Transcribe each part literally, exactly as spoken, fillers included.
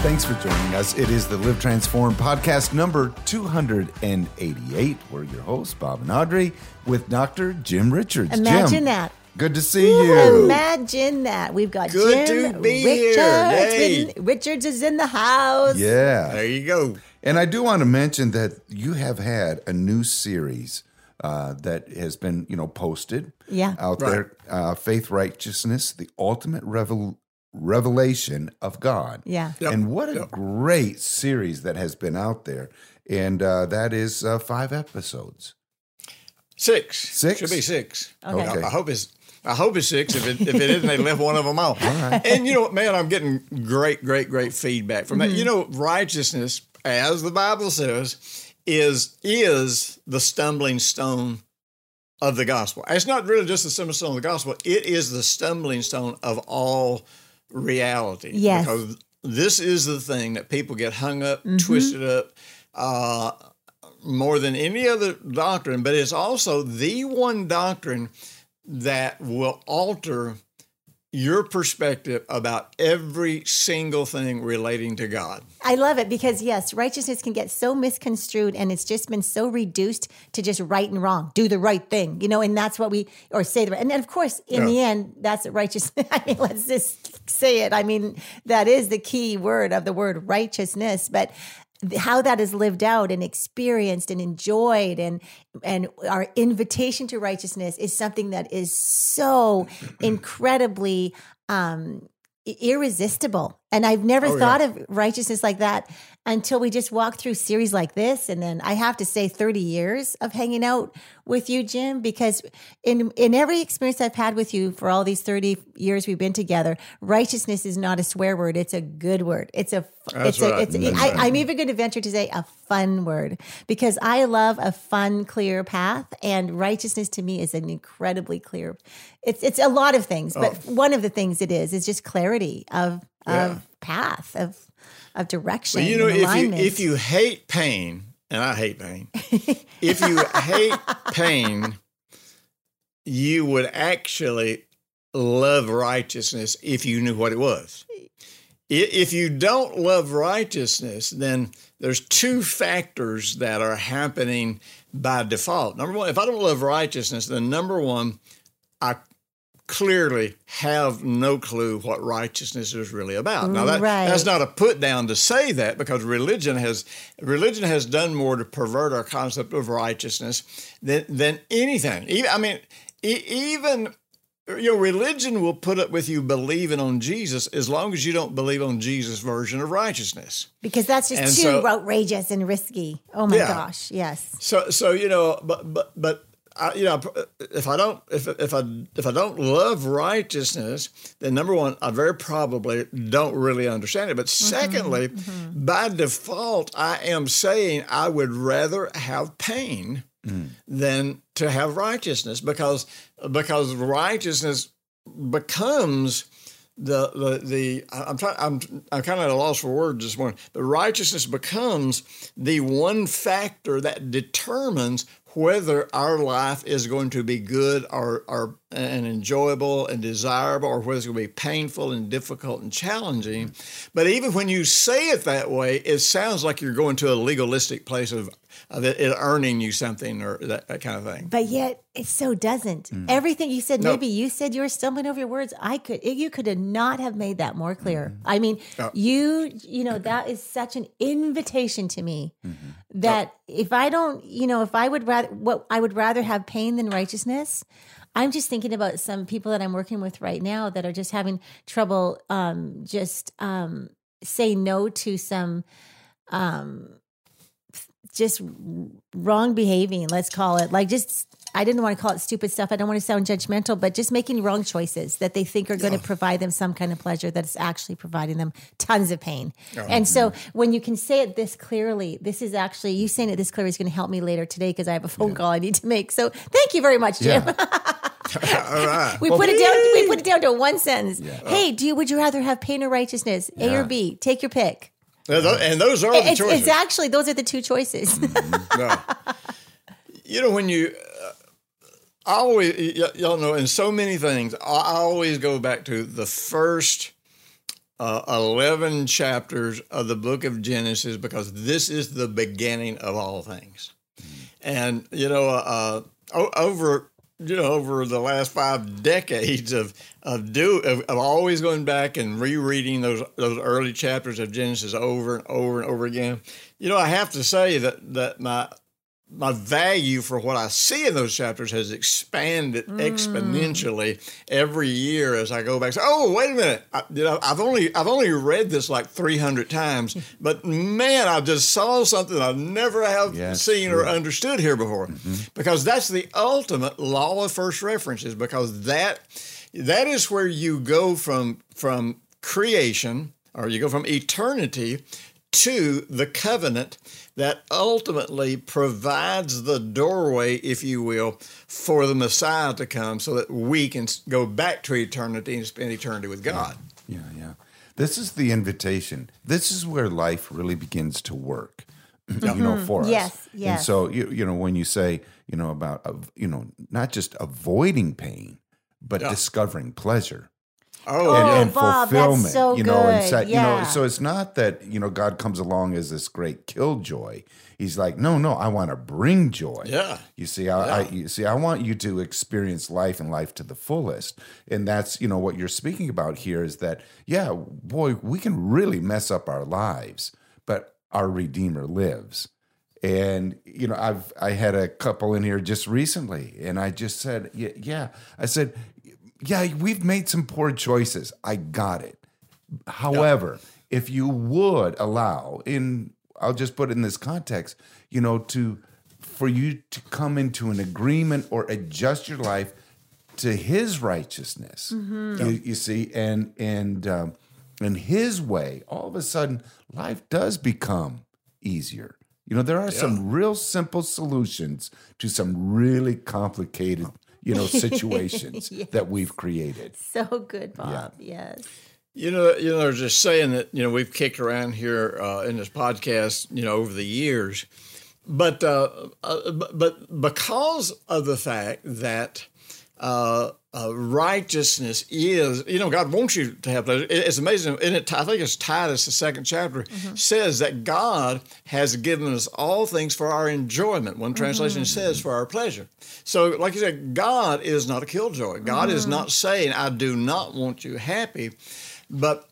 Thanks for joining us. It is the Live Transformed podcast number two hundred eighty-eight. We're your hosts, Bob and Audrey, with Doctor Jim Richards. Imagine Jim, that. Good to see Ooh, you. Imagine that. We've got good Jim to be Richards. Here. Hey. Richards is in the house. Yeah. There you go. And I do want to mention that you have had a new series uh, that has been, you know, posted yeah. out right. there. Uh, Faith Righteousness, The Ultimate Revolution. Revelation of God. Yeah. Yep. And what a yep. great series that has been out there. And uh, that is uh, five episodes. Six. Six? Should be six. Okay. okay. I, I hope it's I hope it's six. If it, if it isn't, they left one of them off. All right. And you know what, man, I'm getting great, great, great feedback from mm-hmm. that. You know, righteousness, as the Bible says, is is the stumbling stone of the gospel. It's not really just the stumbling stone of the gospel. It is the stumbling stone of all reality. Yes. Because this is the thing that people get hung up, mm-hmm. twisted up, uh, more than any other doctrine, but it's also the one doctrine that will alter your perspective about every single thing relating to God. I love it because, yes, righteousness can get so misconstrued and it's just been so reduced to just right and wrong, do the right thing, you know, and that's what we, or say the right. And then, of course, in yeah. the end, that's righteousness. I mean, let's just say it. I mean, that is the key word of the word righteousness, but how that is lived out and experienced and enjoyed and and our invitation to righteousness is something that is so incredibly um, irresistible. And I've never oh, thought yeah. of righteousness like that until we just walked through series like this. And then I have to say thirty years of hanging out with you, Jim, because in in every experience I've had with you for all these thirty years we've been together, righteousness is not a swear word. It's a good word. It's a, That's it's a, I, it's a I, I'm even going to venture to say a fun word because I love a fun, clear path. And righteousness to me is an incredibly clear, it's, it's a lot of things, but oh. one of the things it is, is just clarity of, Yeah. of path, of of direction. Well, you know, if you, if you hate pain, and I hate pain, if you hate pain, you would actually love righteousness if you knew what it was. If you don't love righteousness, then there's two factors that are happening by default. Number one, if I don't love righteousness, then number one, I clearly have no clue what righteousness is really about. Now, that, right. that's not a put down to say that because religion has religion has done more to pervert our concept of righteousness than than anything. Even, I mean, even you know, religion will put up with you believing on Jesus as long as you don't believe on Jesus' version of righteousness. Because that's just and too so, outrageous and risky. Oh my yeah. gosh, yes. So so you know, but but but. I, you know, if I don't, if if I if I don't love righteousness, then number one, I very probably don't really understand it. But secondly, mm-hmm, mm-hmm. by default, I am saying I would rather have pain mm. than to have righteousness because because righteousness becomes the the the I'm trying I'm I'm kind of at a loss for words this morning. But righteousness becomes the one factor that determines whether our life is going to be good or, or and enjoyable and desirable or whether it's going to be painful and difficult and challenging. But even when you say it that way, it sounds like you're going to a legalistic place of, of it earning you something or that, that kind of thing. But yet it so doesn't. Mm. Everything you said, nope. maybe you said you were stumbling over your words. I could, you could not have made that more clear. Mm. I mean, oh. you, you know, that is such an invitation to me mm-hmm. that oh. if I don't, you know, if I would rather, what I would rather have pain than righteousness. I'm just thinking about some people that I'm working with right now that are just having trouble um, just um, say no to some um, just wrong behaving, let's call it. Like just, I didn't want to call it stupid stuff. I don't want to sound judgmental, but just making wrong choices that they think are going oh. to provide them some kind of pleasure that's actually providing them tons of pain. Oh. And so when you can say it this clearly, this is actually, you saying it this clearly is going to help me later today because I have a phone yeah. call I need to make. So thank you very much, Jim. Yeah. All right. We well, put it down. We put it down to one sentence. Yeah. Hey, do you? Would you rather have pain or righteousness? Yeah. A or B? Take your pick. And those, and those are it's, the choices. It's actually those are the two choices. Mm-hmm. No. You know when you uh, I always y- y'all know in so many things I always go back to the first uh, eleven chapters of the book of Genesis, because this is the beginning of all things. And, you know, uh, over you know over the last five decades of of do of, of always going back and rereading those those early chapters of Genesis over and over and over again, you know, I have to say that that my my value for what I see in those chapters has expanded mm. exponentially every year as I go back. So, oh, wait a minute! I, you know, I've only I've only read this like three hundred times, but man, I just saw something I never have yes, seen sure. or understood here before, mm-hmm. because that's the ultimate law of first references. Because that that is where you go from from creation, or you go from eternity to the covenant that ultimately provides the doorway, if you will, for the Messiah to come so that we can go back to eternity and spend eternity with God. Yeah, yeah. yeah. This is the invitation. This is where life really begins to work, mm-hmm. you know, for us. Yes, yes. And so, you, you know, when you say, you know, about, you know, not just avoiding pain, but yeah. discovering pleasure. Oh, and, oh and Bob, fulfillment, that's so you know, good. Inside, yeah. you know, so it's not that, you know, God comes along as this great killjoy. He's like, no, no, I want to bring joy. Yeah. You see, I, yeah. I you see, I want you to experience life and life to the fullest. And that's, you know, what you're speaking about here is that, yeah, boy, we can really mess up our lives, but our Redeemer lives. And, you know, I've I had a couple in here just recently, and I just said, yeah, yeah. I said, yeah, we've made some poor choices. I got it. However, yeah. if you would allow, in I'll just put it in this context, you know, to for you to come into an agreement or adjust your life to His righteousness, mm-hmm. yeah. you, you see, and and um, and His way, all of a sudden, life does become easier. You know, there are yeah. some real simple solutions to some really complicated you know, situations yes. that we've created. So good, Bob. Yeah. Yes. You know, you know, I was just saying that, you know, we've kicked around here uh, in this podcast, you know, over the years, but, uh, uh, but because of the fact that uh, uh, righteousness is, you know, God wants you to have pleasure. It's amazing. And it, I think it's Titus, the second chapter, mm-hmm. says that God has given us all things for our enjoyment. One translation mm-hmm. says for our pleasure. So like you said, God is not a killjoy. God mm-hmm. is not saying, I do not want you happy, but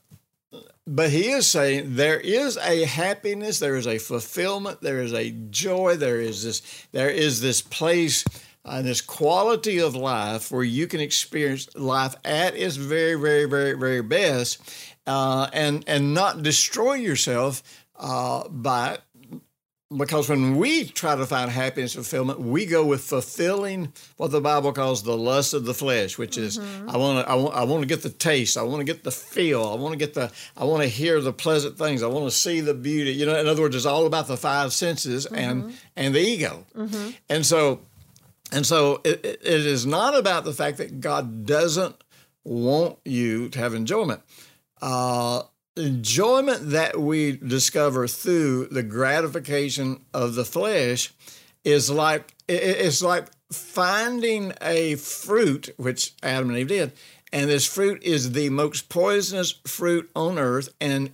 But He is saying there is a happiness, there is a fulfillment, there is a joy, there is this, there is this place and this quality of life where you can experience life at its very, very, very, very best, uh, and and not destroy yourself uh, by, because when we try to find happiness and fulfillment, we go with fulfilling what the Bible calls the lust of the flesh, which is mm-hmm. I want to I want I want to get the taste, I want to get the feel, I want to get the I want to hear the pleasant things, I want to see the beauty. You know, in other words, it's all about the five senses mm-hmm. and and the ego, mm-hmm. and so. And so it, it is not about the fact that God doesn't want you to have enjoyment. Uh, enjoyment that we discover through the gratification of the flesh is like it, it's like finding a fruit, which Adam and Eve did, and this fruit is the most poisonous fruit on earth, and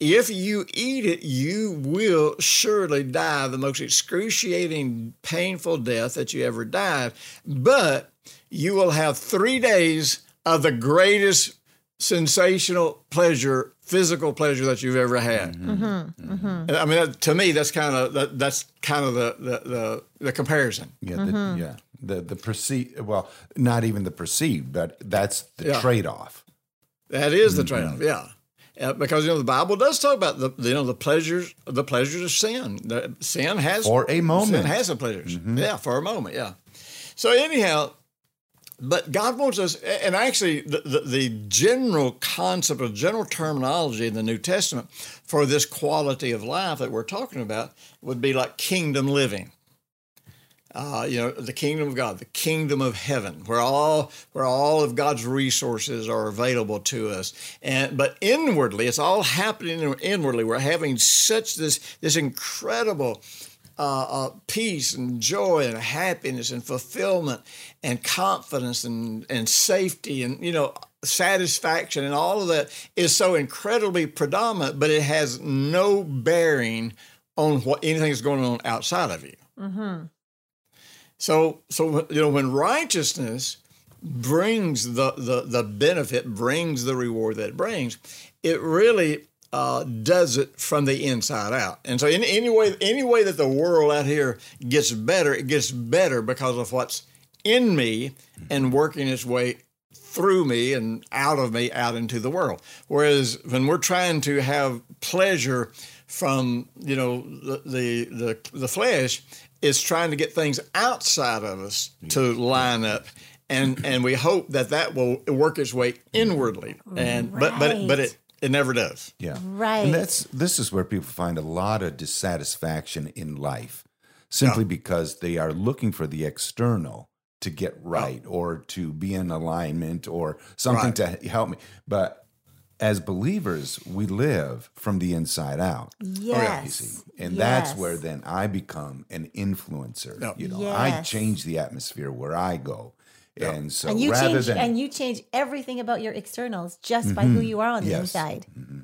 if you eat it, you will surely die the most excruciating, painful death that you ever died. But you will have three days of the greatest sensational pleasure, physical pleasure that you've ever had. Mm-hmm. Mm-hmm. I mean, that, to me, that's kind of that, that's kind of the the, the, the comparison. Yeah, mm-hmm. the, yeah. The the perceived, well, not even the perceived, but that's the yeah. trade-off. That is the trade-off. Mm-hmm. Yeah. Uh, because you know the Bible does talk about the you know the pleasures the pleasures of sin. The, sin has for a moment. Sin has the pleasures. Mm-hmm. Yeah, for a moment. Yeah. So anyhow, but God wants us, and actually the, the, the general concept or general terminology in the New Testament for this quality of life that we're talking about would be like kingdom living. Uh, you know, the kingdom of God, the kingdom of heaven, where all where all of God's resources are available to us. And but inwardly, it's all happening inwardly. We're having such this this incredible uh, uh, peace and joy and happiness and fulfillment and confidence and, and safety and, you know, satisfaction and all of that is so incredibly predominant, but it has no bearing on what anything is going on outside of you. Mm-hmm. So, so you know, when righteousness brings the, the, the benefit, brings the reward that it brings, it really uh, does it from the inside out. And so in any way, any way that the world out here gets better, it gets better because of what's in me and working its way through me and out of me, out into the world. Whereas when we're trying to have pleasure from, you know, the the the, the flesh, it's trying to get things outside of us to line up. And and we hope that that will work its way inwardly, and right. but but it, but it it never does. Yeah, right. And that's this is where people find a lot of dissatisfaction in life, simply no. because they are looking for the external to get right no. or to be in alignment or something right. to help me. But as believers, we live from the inside out. Yes, you see? And yes. that's where then I become an influencer. No. You know, yes. I change the atmosphere where I go. Yeah. And so and you rather change, than... And you change everything about your externals just mm-hmm. by who you are on yes. the inside. Mm-hmm.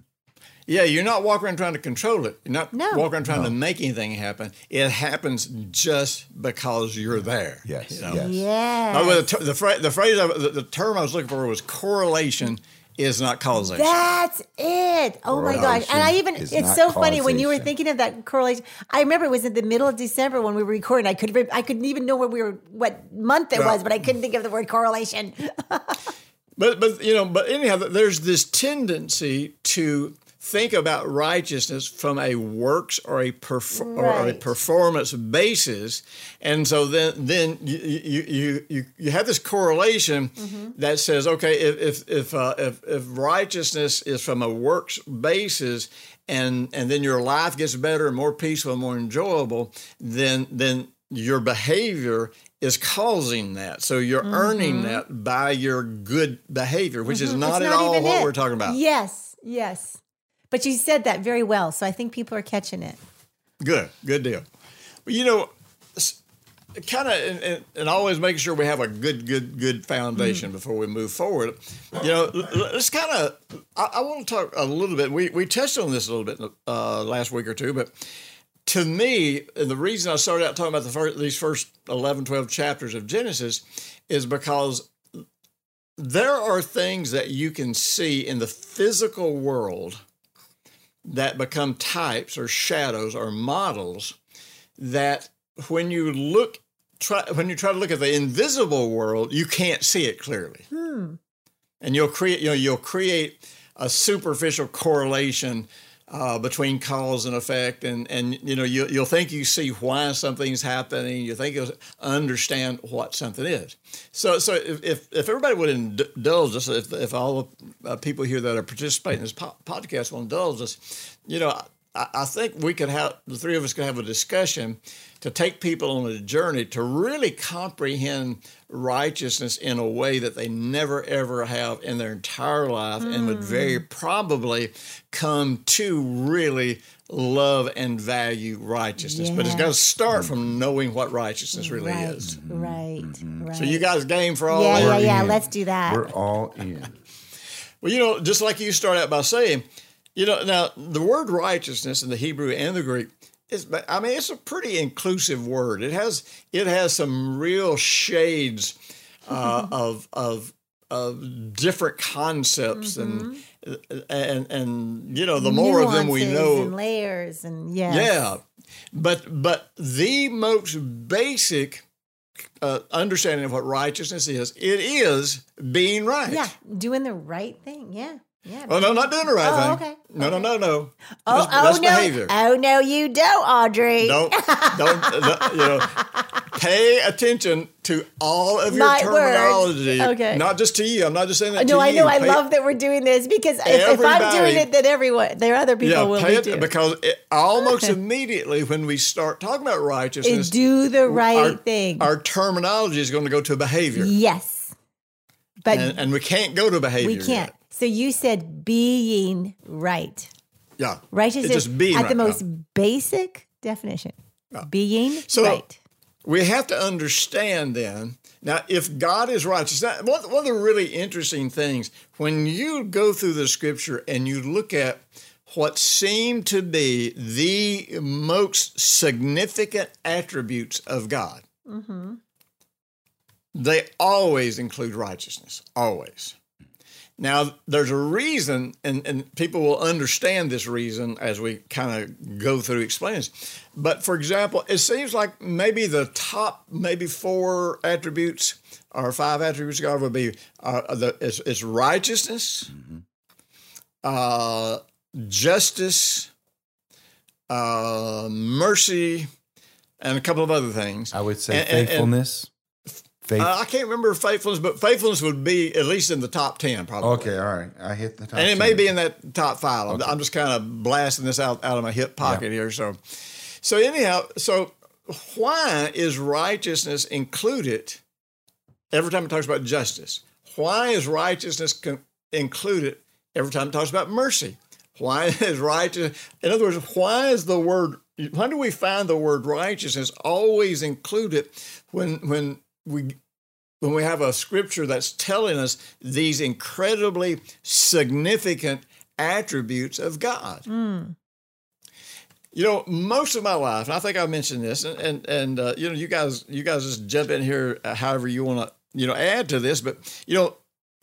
Yeah, you're not walking around trying to control it. You're not no. walking around trying no. to make anything happen. It happens just because you're there. Yes. You know? Yes. yes. By the way, the, the, phrase, the, phrase I, the, the term I was looking for was correlation is not causation. That's it. Oh correlation my gosh. And I even, it's so funny when you were thinking of that correlation. I remember it was in the middle of December when we were recording. I, could, I couldn't even know where we were, what month it well, was, but I couldn't think of the word correlation. but, but, you know, but anyhow, there's this tendency to think about righteousness from a works or a, perfor- right. or a performance basis. And so then then you you you, you have this correlation mm-hmm. that says, okay, if if if, uh, if if righteousness is from a works basis and and then your life gets better and more peaceful and more enjoyable, then then your behavior is causing that. So you're mm-hmm. earning that by your good behavior, which mm-hmm. is not it's at not all what it. We're talking about. Yes, yes. But you said that very well, so I think people are catching it. Good, good deal. But you know, kind of, and, and always making sure we have a good, good, good foundation mm-hmm. before we move forward. You know, let's kind of, I, I want to talk a little bit, we we touched on this a little bit uh, last week or two, but to me, and the reason I started out talking about the first, these first eleven, twelve chapters of Genesis is because there are things that you can see in the physical world that become types or shadows or models that when you look, try, when you try to look at the invisible world, you can't see it clearly. Hmm. And you'll create, you know, you'll create a superficial correlation uh, between cause and effect. And, and, you know, you, you'll think you see why something's happening. You think you'll understand what something is. So, so if, if, if everybody would indulge us, if, if all the uh, people here that are participating in this po- podcast will indulge us, you know, I, I think we could have, the three of us could have a discussion to take people on a journey to really comprehend righteousness in a way that they never, ever have in their entire life mm. and would very probably come to really love and value righteousness. Yes. But it's got to start from knowing what righteousness really right, is. Right, mm-hmm. right. So you guys game for all yeah, that? Yeah, yeah, yeah. Let's do that. We're all in. Well, you know, just like you start out by saying, you know, now the word righteousness in the Hebrew and the Greek, is, I mean, it's a pretty inclusive word. It has it has some real shades uh, of of of different concepts mm-hmm. and and and you know the more nuances of them we know and layers and yes. yeah but but the most basic uh, understanding of what righteousness is, it is being right, yeah doing the right thing. yeah Yeah, oh, no, not doing the right oh, thing. Okay. No, okay. no, no, no. Oh, that's, oh that's no. Behavior. Oh, no, you don't, Audrey. Don't, don't, you know, pay attention to all of your My terminology. Words. Okay. Not just to you. I'm not just saying that no, to I you. No, I know. Pay I love that we're doing this because if, if I'm doing it, then everyone, there are other people yeah, will be doing it. Because it, almost immediately when we start talking about righteousness, it do the right our, thing. Our terminology is going to go to behavior. Yes. but And, and we can't go to behavior. We can't. Yet. So you said being right. Yeah. Righteousness at right the most now. Basic definition. Yeah. Being so right. We have to understand then Now, if God is righteous, now, one of the really interesting things, when you go through the Scripture and you look at what seem to be the most significant attributes of God, mm-hmm. they always include righteousness, always. Now, there's a reason, and, and people will understand this reason as we kind of go through explaining this. But for example, it seems like maybe the top, maybe four attributes or five attributes of God would be uh, the, it's, it's righteousness, mm-hmm. uh, justice, uh, mercy, and a couple of other things. I would say and, faithfulness. And, and, Uh, I can't remember faithfulness, but faithfulness would be at least in the top ten, probably. Okay, all right. I hit the top ten. And it ten. May be in that top five. Okay. I'm just kind of blasting this out, out of my hip pocket yeah. here. So so anyhow, so why is righteousness included every time it talks about justice? Why is righteousness con- included every time it talks about mercy? Why is righteous? In other words, why is the word, why do we find the word righteousness always included when when We, when we have a scripture that's telling us these incredibly significant attributes of God? Mm. You know, most of my life, and I think I mentioned this, and and, and uh, you know, you guys, you guys just jump in here however you want to, you know, add to this. But you know,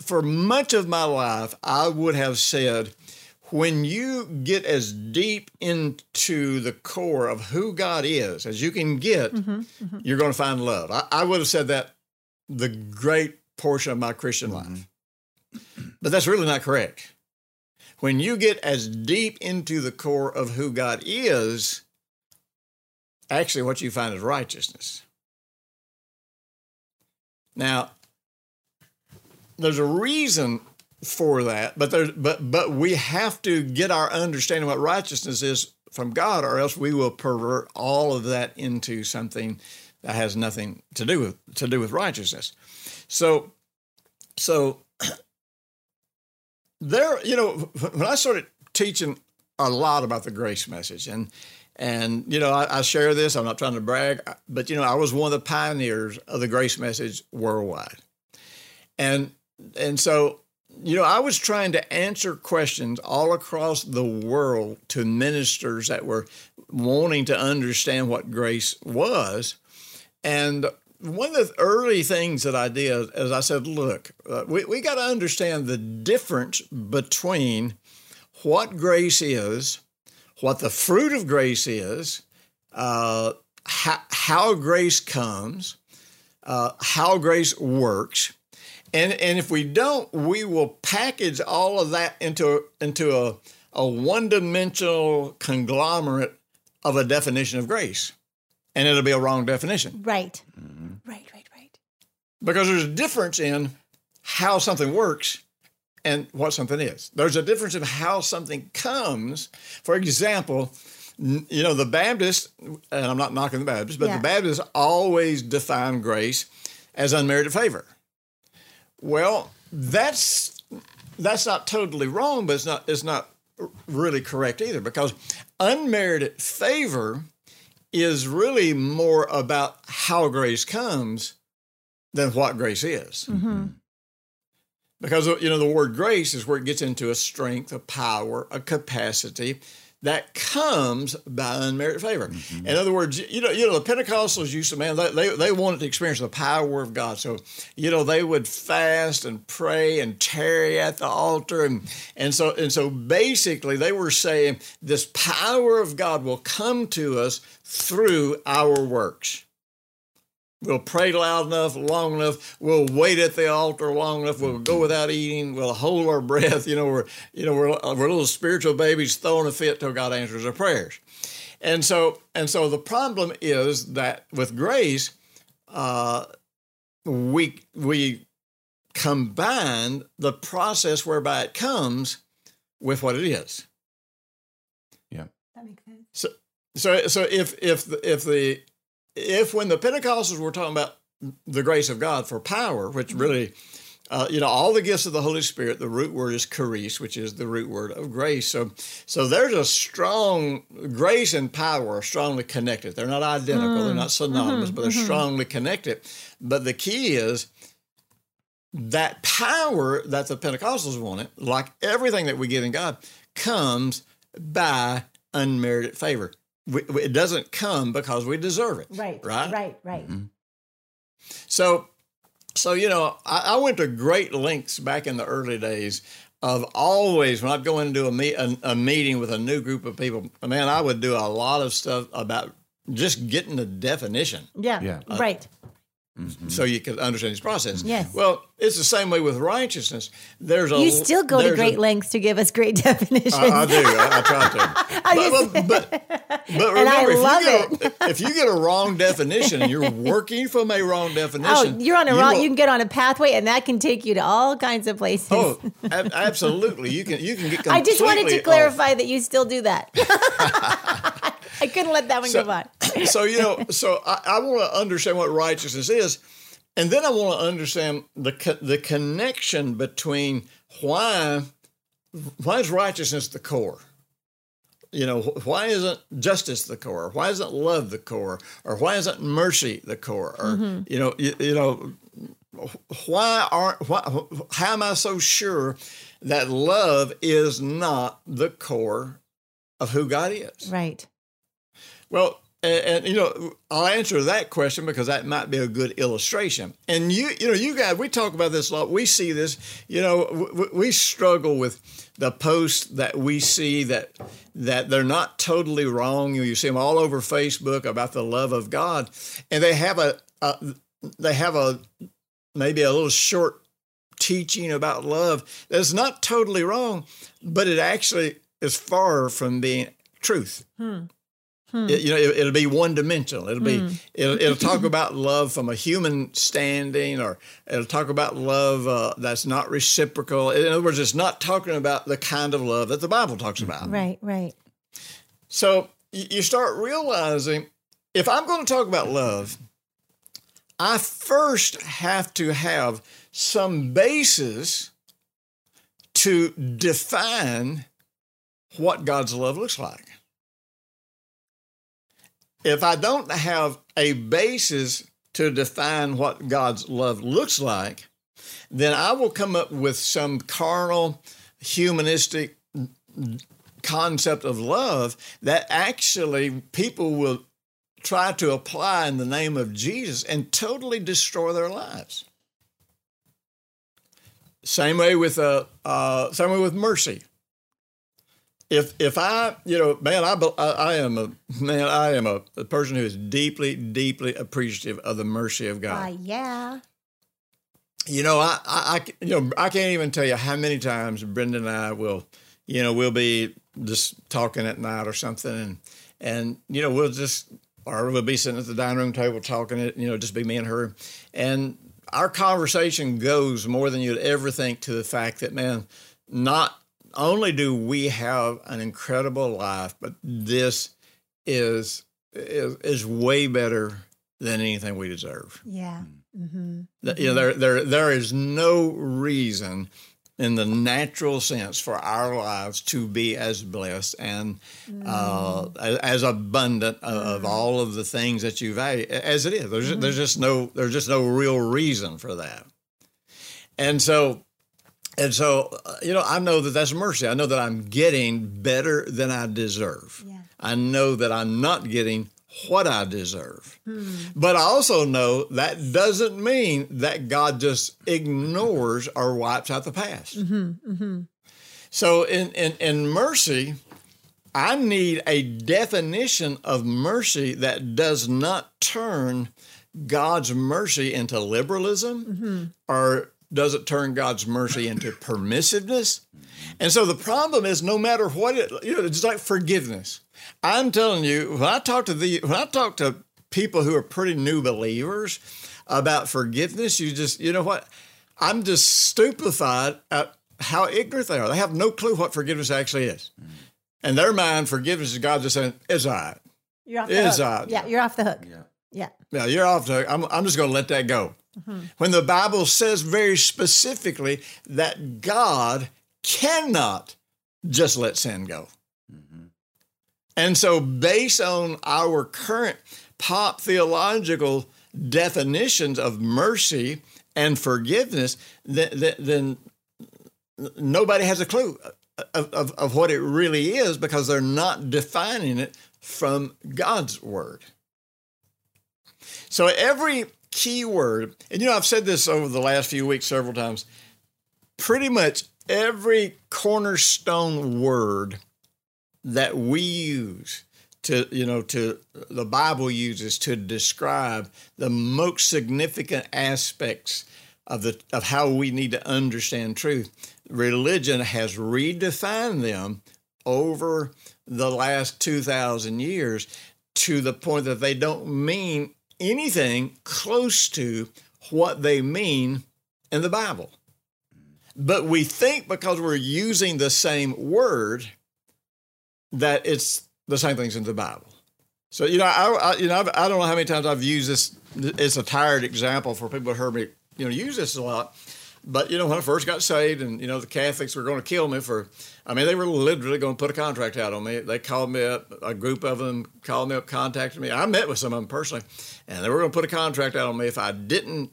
for much of my life, I would have said, when you get as deep into the core of who God is as you can get, mm-hmm, mm-hmm. you're going to find love. I, I would have said that the great portion of my Christian mm-hmm. life. But that's really not correct. When you get as deep into the core of who God is, actually what you find is righteousness. Now, there's a reason for that, but there's but but we have to get our understanding of what righteousness is from God, or else we will pervert all of that into something that has nothing to do with to do with righteousness. So, so there, you know, when I started teaching a lot about the grace message, and and you know, I, I share this. I'm not trying to brag, but you know, I was one of the pioneers of the grace message worldwide, and and so. You know, I was trying to answer questions all across the world to ministers that were wanting to understand what grace was. And one of the early things that I did is I said, look, uh, we, we got to understand the difference between what grace is, what the fruit of grace is, uh, ha- how grace comes, uh, how grace works. And and if we don't, we will package all of that into into a, a one-dimensional conglomerate of a definition of grace, and it'll be a wrong definition. Right, mm-hmm. right, right, right. Because there's a difference in how something works and what something is. There's a difference in how something comes. For example, you know, the Baptists, and I'm not knocking the Baptists, but yeah. the Baptists always define grace as unmerited favor. Well, that's that's not totally wrong, but it's not it's not really correct either, because unmerited favor is really more about how grace comes than what grace is. Mm-hmm. Because, you know, the word grace is where it gets into a strength, a power, a capacity that comes by unmerited favor. Mm-hmm. In other words, you know, you know, the Pentecostals used to, man, they, they they wanted to experience the power of God. So, you know, they would fast and pray and tarry at the altar, and and so and so basically they were saying this power of God will come to us through our works. We'll pray loud enough, long enough. We'll wait at the altar long enough. We'll go without eating. We'll hold our breath. You know, we're you know we're we're little spiritual babies throwing a fit till God answers our prayers. And so and so the problem is that with grace, uh, we we combine the process whereby it comes with what it is. Yeah, that makes sense. So so so if if the, if the If when the Pentecostals were talking about the grace of God for power, which really uh, you know, all the gifts of the Holy Spirit, the root word is charis, which is the root word of grace. So, so there's a strong, grace and power are strongly connected. They're not identical, mm. they're not synonymous, mm-hmm. but they're mm-hmm. strongly connected. But the key is that power that the Pentecostals wanted, like everything that we give in God, comes by unmerited favor. We, we, it doesn't come because we deserve it. Right, right, right, right. Mm-hmm. So, so you know, I, I went to great lengths back in the early days of always, when I'd go into a, meet, a, a meeting with a new group of people, man, I would do a lot of stuff about just getting a definition. Yeah, yeah. Uh, right. Mm-hmm. So you can understand this process. Yes. Well, it's the same way with righteousness. There's a you still go to great a, lengths to give us great definitions. I, I do. I, I try to. I but, just, but, but, but remember, and I love if, you it. Get a, if you get a wrong definition and you're working from a wrong definition, oh, you're on a you wrong. Will, you can get on a pathway, and that can take you to all kinds of places. Oh, ab- absolutely. You can. You can get. I just wanted to clarify off. That you still do that. I couldn't let that one so, go by. So, you know, so I, I want to understand what righteousness is, and then I want to understand the co- the connection between why why is righteousness the core? You know, why isn't justice the core? Why isn't love the core? Or why isn't mercy the core? Or mm-hmm. you know, you, you know, why aren't why? How am I so sure that love is not the core of who God is? Right. Well, and, and, you know, I'll answer that question because that might be a good illustration. And, you you know, you guys, we talk about this a lot. We see this, you know, we, we struggle with the posts that we see that that they're not totally wrong. You see them all over Facebook about the love of God. And they have a, a they have a maybe a little short teaching about love that's not totally wrong, but it actually is far from being truth. Hmm. Hmm. It, you know, it, it'll be one-dimensional. It'll hmm. be it'll, it'll talk about love from a human standing, or it'll talk about love uh, that's not reciprocal. In other words, it's not talking about the kind of love that the Bible talks about. Right, right. So you start realizing, if I'm going to talk about love, I first have to have some basis to define what God's love looks like. If I don't have a basis to define what God's love looks like, then I will come up with some carnal, humanistic concept of love that actually people will try to apply in the name of Jesus and totally destroy their lives. Same way with uh, uh, same way with mercy. If if I, you know, man, I, I am a man, I am a, a person who is deeply, deeply appreciative of the mercy of God. Uh, yeah. You know, I, I, I, you know, I can't even tell you how many times Brenda and I will, you know, we'll be just talking at night or something, and and you know, we'll just, or we'll be sitting at the dining room table talking, it, you know, just be me and her, and our conversation goes more than you'd ever think to the fact that, man, not only do we have an incredible life, but this is is, is way better than anything we deserve. Yeah. Mm-hmm. You know, there there there is no reason in the natural sense for our lives to be as blessed and mm. uh, as abundant of mm. all of the things that you value as it is. There's mm. there's just no there's just no real reason for that, and so. And so, you know, I know that that's mercy. I know that I'm getting better than I deserve. Yeah. I know that I'm not getting what I deserve. Hmm. But I also know that doesn't mean that God just ignores or wipes out the past. Mm-hmm. Mm-hmm. So in, in, in mercy, I need a definition of mercy that does not turn God's mercy into liberalism mm-hmm. or does it turn God's mercy into permissiveness? And so the problem is, no matter what it, you know, it's like forgiveness. I'm telling you, when I talk to the, when I talk to people who are pretty new believers about forgiveness, you just, you know what? I'm just stupefied at how ignorant they are. They have no clue what forgiveness actually is. In their mind, forgiveness is God just saying, it's all right. You're off the it's hook. All right. Yeah, you're off the hook. Yeah. Yeah. Yeah, you're off the hook. I'm, I'm just going to let that go. Mm-hmm. When the Bible says very specifically that God cannot just let sin go. Mm-hmm. And so based on our current pop theological definitions of mercy and forgiveness, th- th- then nobody has a clue of, of, of what it really is because they're not defining it from God's word. So every key word, and you know, I've said this over the last few weeks several times, pretty much every cornerstone word that we use to, you know, to the Bible uses to describe the most significant aspects of the of how we need to understand truth. Religion has redefined them over the last two thousand years to the point that they don't mean anything close to what they mean in the Bible. But we think because we're using the same word that it's the same things in the Bible. So, you know, I, I you know, I've, I don't know how many times I've used this. It's a tired example for people who heard me, you know, use this a lot. But, you know, when I first got saved and, you know, the Catholics were going to kill me for, I mean, they were literally going to put a contract out on me. They called me up, a group of them called me up, contacted me. I met with some of them personally, and they were going to put a contract out on me if I didn't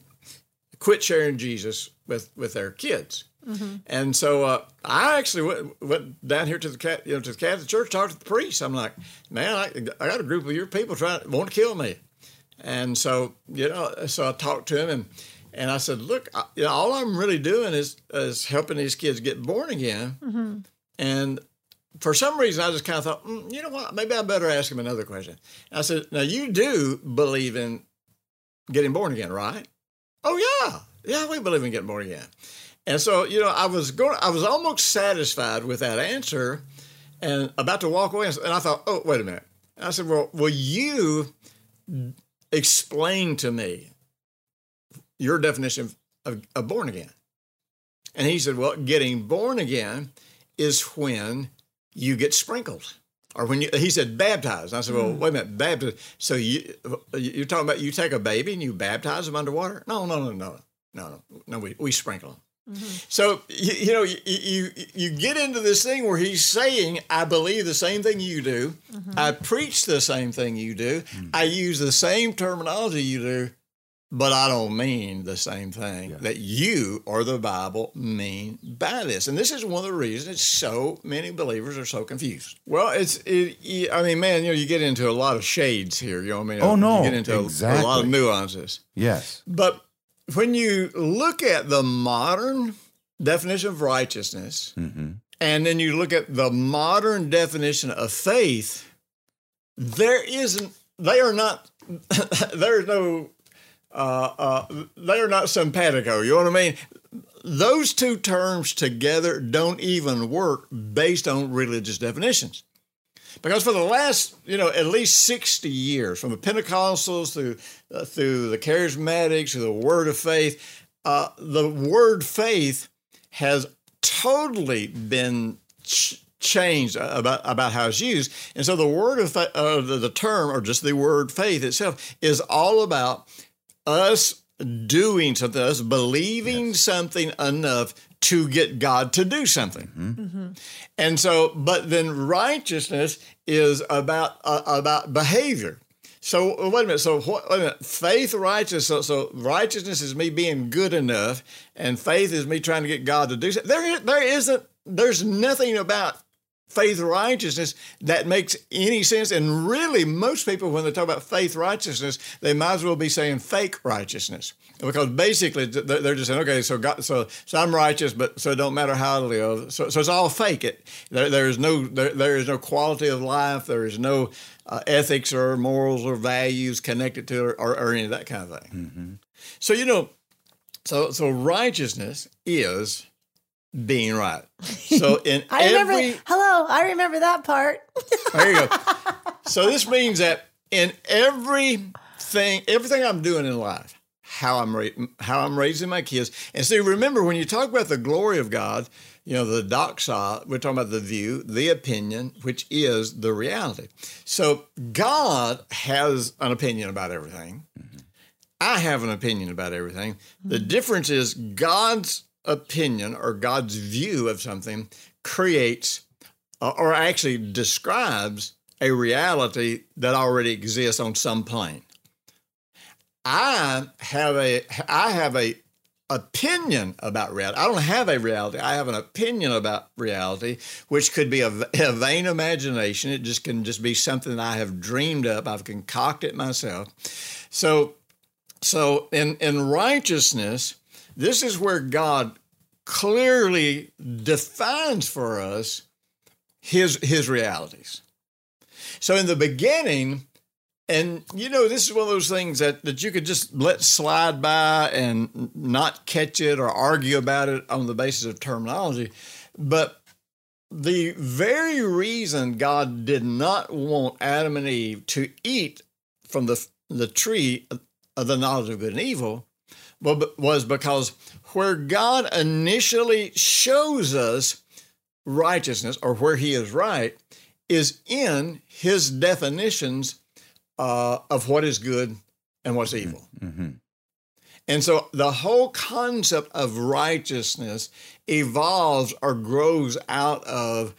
quit sharing Jesus with, with their kids. Mm-hmm. And so uh, I actually went, went down here to the you know to the Catholic Church, talked to the priest. I'm like, man, I, I got a group of your people trying to want to kill me, and so you know, so I talked to him and, and I said, look, I, you know, all I'm really doing is is helping these kids get born again. Mm-hmm. And for some reason, I just kind of thought, mm, you know what, maybe I better ask him another question. And I said, now you do believe in getting born again, right? Oh yeah, yeah, we believe in getting born again. And so, you know, I was going, I was almost satisfied with that answer and about to walk away. And I thought, oh, wait a minute. And I said, well, will you explain to me your definition of, of born again? And he said, well, getting born again is when you get sprinkled. Or when you, he said, baptized. And I said, well, mm. wait a minute, baptized. So you, you're talking about you take a baby and you baptize them underwater? No, no, no, no, no, no, no, we, we sprinkle them. Mm-hmm. So, you, you know, you, you you get into this thing where he's saying, I believe the same thing you do. Mm-hmm. I preach the same thing you do. Mm-hmm. I use the same terminology you do, but I don't mean the same thing yeah. that you or the Bible mean by this. And this is one of the reasons so many believers are so confused. Well, it's, it, it, I mean, man, you know, you get into a lot of shades here. You know what I mean? Oh, no. You get into exactly. a, a lot of nuances. Yes. But when you look at the modern definition of righteousness, mm-hmm. and then you look at the modern definition of faith, there isn't, they are not, there's no, uh, uh, they are not simpatico. You know what I mean? Those two terms together don't even work based on religious definitions. Because for the last, you know, at least sixty years, from the Pentecostals through uh, through the Charismatics, through the Word of Faith, uh, the word faith has totally been ch- changed about, about how it's used. And so the word of fa- uh, the, the term, or just the word faith itself, is all about us doing something, us believing yes. something enough to get God to do something. Mm-hmm. Mm-hmm. And so, but then righteousness is about uh, about behavior. So wait a minute, so what, wait a minute, faith, righteousness, so, so righteousness is me being good enough, and faith is me trying to get God to do something. There, there isn't, there's nothing about faith righteousness that makes any sense. And really, most people, when they talk about faith righteousness, they might as well be saying fake righteousness, because basically they're just saying, okay, so God, so so I'm righteous, but so it don't matter how I live. So so it's all fake. It there there is no there, there is no quality of life. There is no uh, ethics or morals or values connected to it, or, or any of that kind of thing. Mm-hmm. So you know, so so righteousness is being right. So in I every remember, hello, I remember that part. There you go. So this means that in everything, everything I'm doing in life, how I'm ra- how I'm raising my kids, and so remember when you talk about the glory of God, you know the doxa. We're talking about the view, the opinion, which is the reality. So God has an opinion about everything. Mm-hmm. I have an opinion about everything. Mm-hmm. The difference is God's opinion or God's view of something creates uh, or actually describes a reality that already exists on some plane. I have a I have a opinion about reality. I don't have a reality. I have an opinion about reality, which could be a, a vain imagination. It just can just be something that I have dreamed up. I've concocted myself. So, so in in righteousness, this is where God clearly defines for us his his realities. So in the beginning. And, you know, this is one of those things that, that you could just let slide by and not catch it or argue about it on the basis of terminology. But the very reason God did not want Adam and Eve to eat from the, the tree of the knowledge of good and evil was because where God initially shows us righteousness or where he is right is in his definitions Uh, of what is good and what's evil. Mm-hmm. And so the whole concept of righteousness evolves or grows out of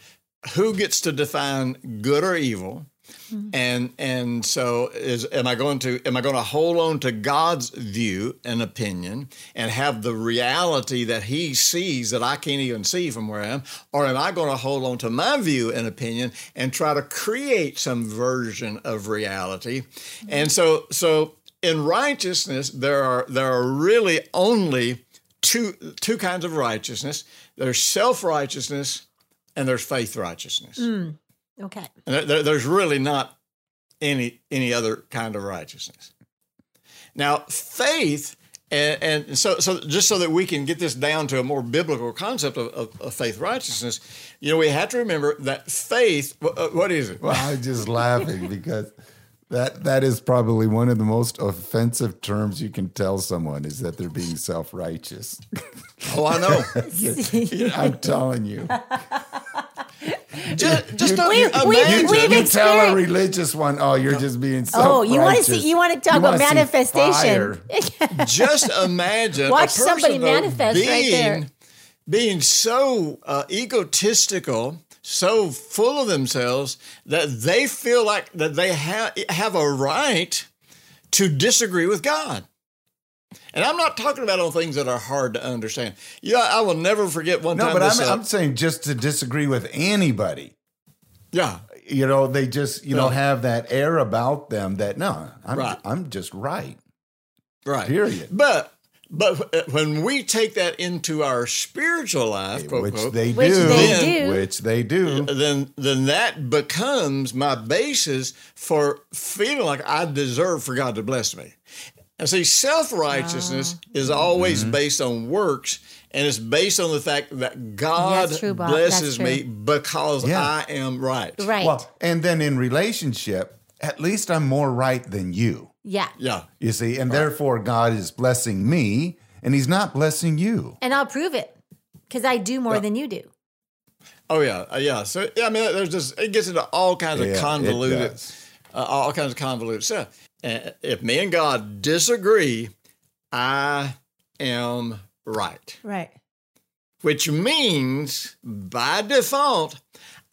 who gets to define good or evil. Mm-hmm. And and so is am I going to am I going to hold on to God's view and opinion and have the reality that he sees that I can't even see from where I am, or am I going to hold on to my view and opinion and try to create some version of reality? Mm-hmm. And so so in righteousness there are there are really only two two kinds of righteousness. There's self-righteousness and there's faith righteousness. Mm. Okay. There, there's really not any any other kind of righteousness. Now, faith, and, and so so just so that we can get this down to a more biblical concept of, of, of faith righteousness, you know, we have to remember that faith. What, what is it? Well, I'm just laughing because that that is probably one of the most offensive terms you can tell someone is that they're being self-righteous. Oh, I know. I'm telling you. Just, just don't we, we, you, you tell a religious one, oh, you're no. just being self-righteous. Oh, you want to see? You want to talk you about manifestation? Just imagine watch a somebody manifest being, right there, being so uh, egotistical, so full of themselves that they feel like that they have have a right to disagree with God. And I'm not talking about on things that are hard to understand. Yeah, I will never forget one no, time. No, but I'm, uh, I'm saying just to disagree with anybody. Yeah. You know, they just, you yeah. know, have that air about them that, no, I'm, right. I'm just right. Right. Period. But but when we take that into our spiritual life, quote, which, quote, they, which do, they do, which they do, then then that becomes my basis for feeling like I deserve for God to bless me. And see, self-righteousness uh, is always mm-hmm. based on works, and it's based on the fact that God true, blesses me because yeah. I am right. Right. Well, and then in relationship, at least I'm more right than you. Yeah. Yeah. You see, and right. therefore God is blessing me, and he's not blessing you. And I'll prove it, because I do more yeah. than you do. Oh, yeah. Uh, yeah. So, yeah, I mean, there's just, it gets into all kinds yeah, of convoluted, uh, all kinds of convoluted stuff. And if me and God disagree, I am right. Right. Which means, by default,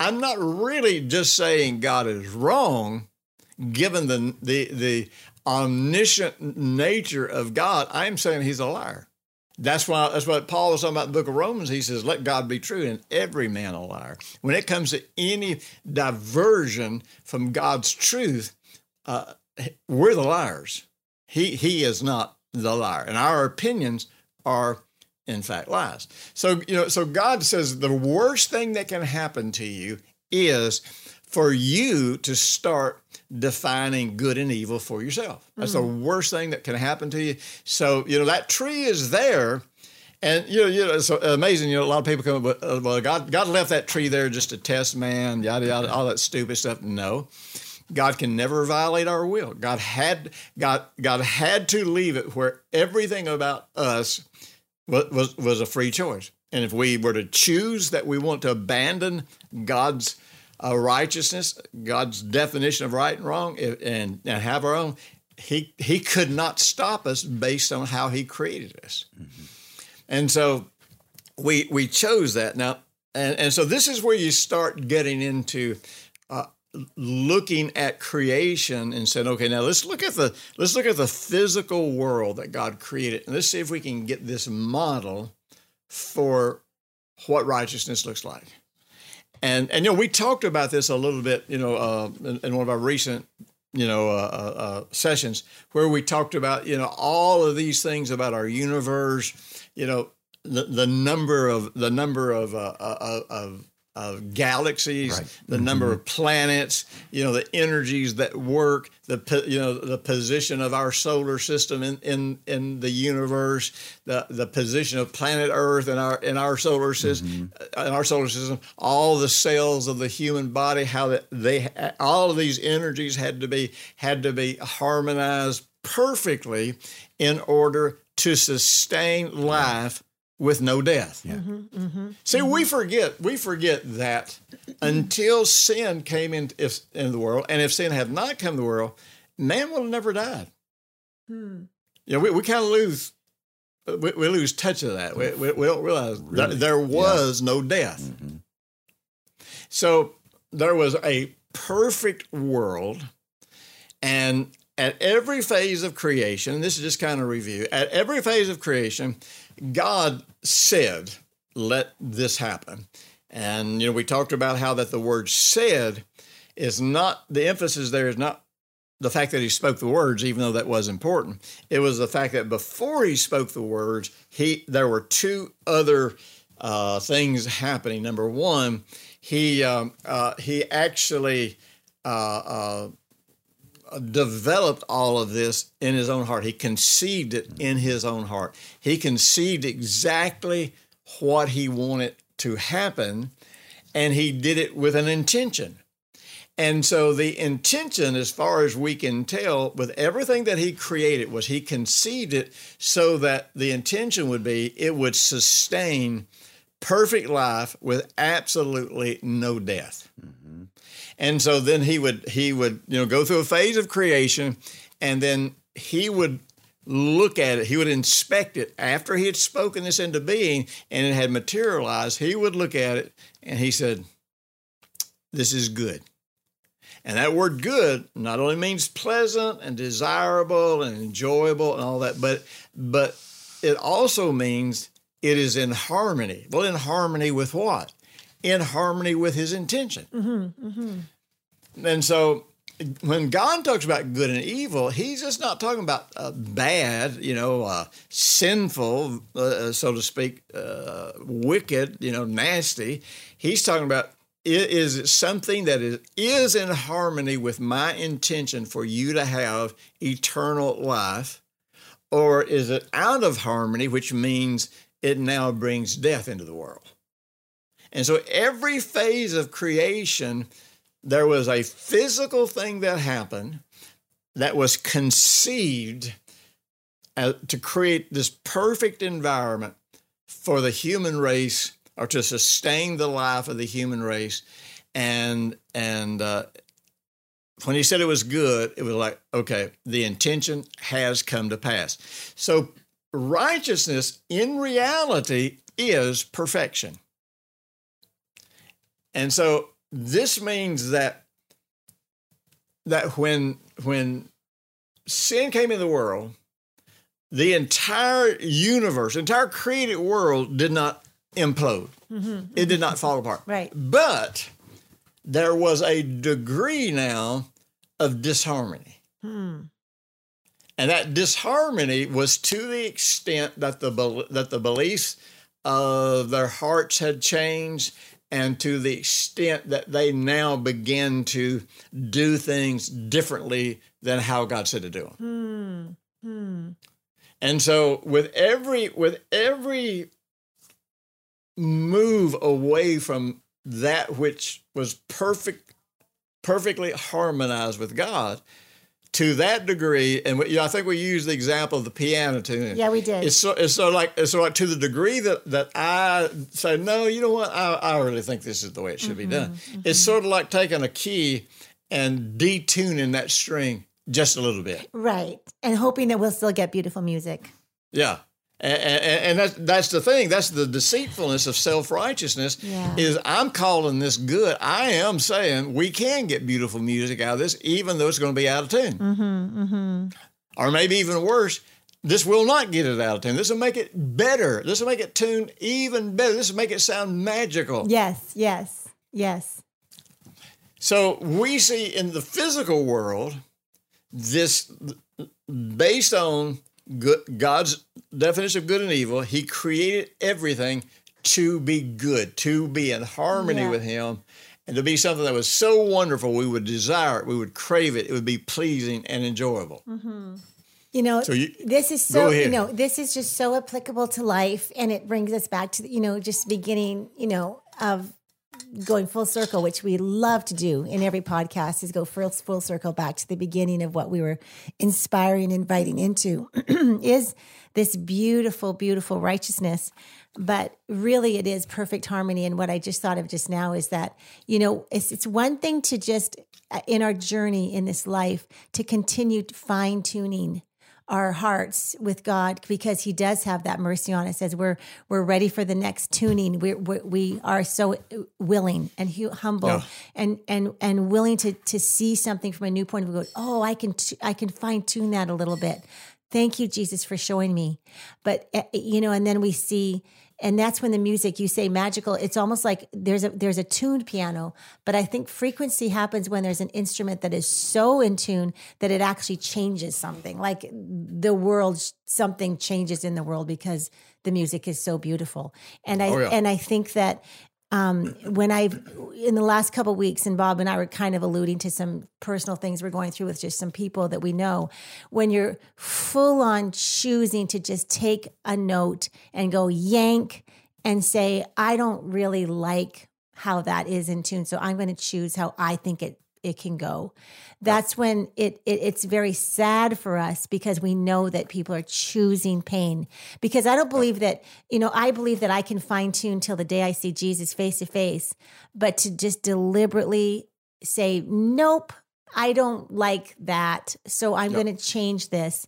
I'm not really just saying God is wrong, given the the, the omniscient nature of God. I'm saying he's a liar. That's why that's what Paul was talking about in the book of Romans. He says, let God be true and every man a liar. When it comes to any diversion from God's truth, uh, we're the liars. He he is not the liar. And our opinions are, in fact, lies. So, you know, so God says the worst thing that can happen to you is for you to start defining good and evil for yourself. That's mm-hmm. the worst thing that can happen to you. So, you know, that tree is there. And, you know, you know, it's amazing. You know, a lot of people come up with, uh, well, God, God left that tree there just to test man, yada, yada, all that stupid stuff. No. God can never violate our will. God had God God had to leave it where everything about us was, was, was a free choice. And if we were to choose that we want to abandon God's uh, righteousness, God's definition of right and wrong, and, and have our own, he he could not stop us based on how he created us. Mm-hmm. And so we we chose that. Now, and, and so this is where you start getting into uh, looking at creation and saying, okay, now let's look at the let's look at the physical world that God created, and let's see if we can get this model for what righteousness looks like. And, and you know, we talked about this a little bit, you know, uh, in, in one of our recent, you know, uh, uh, sessions where we talked about, you know, all of these things about our universe, you know, the, the number of the number of uh, uh, of, of galaxies, right. the mm-hmm. number of planets, you know, the energies that work, the you know the position of our solar system in in, in the universe, the, the position of planet Earth in our in our solar system, mm-hmm. in our solar system, all the cells of the human body, how they all of these energies had to be had to be harmonized perfectly in order to sustain life. With no death. Yeah. Mm-hmm, mm-hmm, See, mm-hmm. we forget we forget that until sin came in, if, in the world, and if sin had not come to the world, man would have never died. Hmm. You know, we, we kind of lose we, we lose touch of that. We, we, we don't realize really? that there was yeah. no death. Mm-hmm. So there was a perfect world, and at every phase of creation, this is just kind of review. At every phase of creation, God said, let this happen. And, you know, we talked about how that the word said is not, the emphasis there is not the fact that he spoke the words, even though that was important. It was the fact that before he spoke the words, he there were two other uh, things happening. Number one, he, um, uh, he actually uh, uh, developed all of this in his own heart. He conceived it in his own heart. He conceived exactly what he wanted to happen, and he did it with an intention. And so the intention, as far as we can tell, with everything that he created was he conceived it so that the intention would be it would sustain perfect life with absolutely no death. Mm-hmm. And so then he would he would you know go through a phase of creation, and then he would look at it. He would inspect it after he had spoken this into being and it had materialized. He would look at it and he said, this is good. And that word good not only means pleasant and desirable and enjoyable and all that, but, but it also means it is in harmony. Well, in harmony with what? In harmony with his intention. Mm-hmm, mm-hmm. And so when God talks about good and evil, he's just not talking about uh, bad, you know, uh, sinful, uh, so to speak, uh, wicked, you know, nasty. He's talking about, is it something that is, is in harmony with my intention for you to have eternal life, or is it out of harmony, which means it now brings death into the world? And so every phase of creation, there was a physical thing that happened that was conceived to create this perfect environment for the human race, or to sustain the life of the human race. And and uh, when he said it was good, it was like, okay, the intention has come to pass. So righteousness in reality is perfection. And so this means that that when when sin came into the world, the entire universe, entire created world did not implode. Mm-hmm. It did not fall apart. Right. But there was a degree now of disharmony. Hmm. And that disharmony was to the extent that the that the beliefs of their hearts had changed, and to the extent that they now begin to do things differently than how God said to do them. Hmm. Hmm. And so with every with every move away from that which was perfect, perfectly harmonized with God, to that degree, and you know, I think we used the example of the piano tune. Yeah, we did. It's so, it's so like, it's so like to the degree that, that I say, no, you know what, I, I really think this is the way it should mm-hmm, be done. Mm-hmm. It's sort of like taking a key and detuning that string just a little bit. Right. And hoping that we'll still get beautiful music. Yeah. And, and, and that's, that's the thing. That's the deceitfulness of self-righteousness yeah. is I'm calling this good. I am saying we can get beautiful music out of this, even though it's going to be out of tune. Mm-hmm, mm-hmm. Or maybe even worse, this will not get it out of tune. This will make it better. This will make it tuned even better. This will make it sound magical. Yes, yes, yes. So we see in the physical world this based on good, God's definition of good and evil. He created everything to be good, to be in harmony yeah. with Him, and to be something that was so wonderful we would desire it, we would crave it, it would be pleasing and enjoyable. Mm-hmm. You know, so you, this is so, you know, this is just so applicable to life, and it brings us back to, you know, just beginning, you know, of going full circle, which we love to do in every podcast, is go full, full circle back to the beginning of what we were inspiring, inviting into is this beautiful, beautiful righteousness. But really it is perfect harmony. And what I just thought of just now is that, you know, it's, it's one thing to just, in our journey in this life, to continue fine tuning our hearts with God, because He does have that mercy on us as we're we're ready for the next tuning. We we, we are so willing and humble yeah. and and and willing to to see something from a new point of view. Oh, I can t- I can fine tune that a little bit. Thank you, Jesus, for showing me. But you know, and then we see. And that's when the music, you say magical, it's almost like there's a there's a tuned piano, but I think frequency happens when there's an instrument that is so in tune that it actually changes something. Like the world, something changes in the world because the music is so beautiful. And I oh, yeah. and I think that um, when I've, in the last couple of weeks, and Bob and I were kind of alluding to some personal things we're going through with just some people that we know, when you're full on choosing to just take a note and go yank and say, I don't really like how that is in tune, so I'm going to choose how I think it it can go. That's when it, it it's very sad for us, because we know that people are choosing pain. Because I don't believe that, you know, I believe that I can fine tune till the day I see Jesus face to face, but to just deliberately say, nope, I don't like that, so I'm yep. going to change this.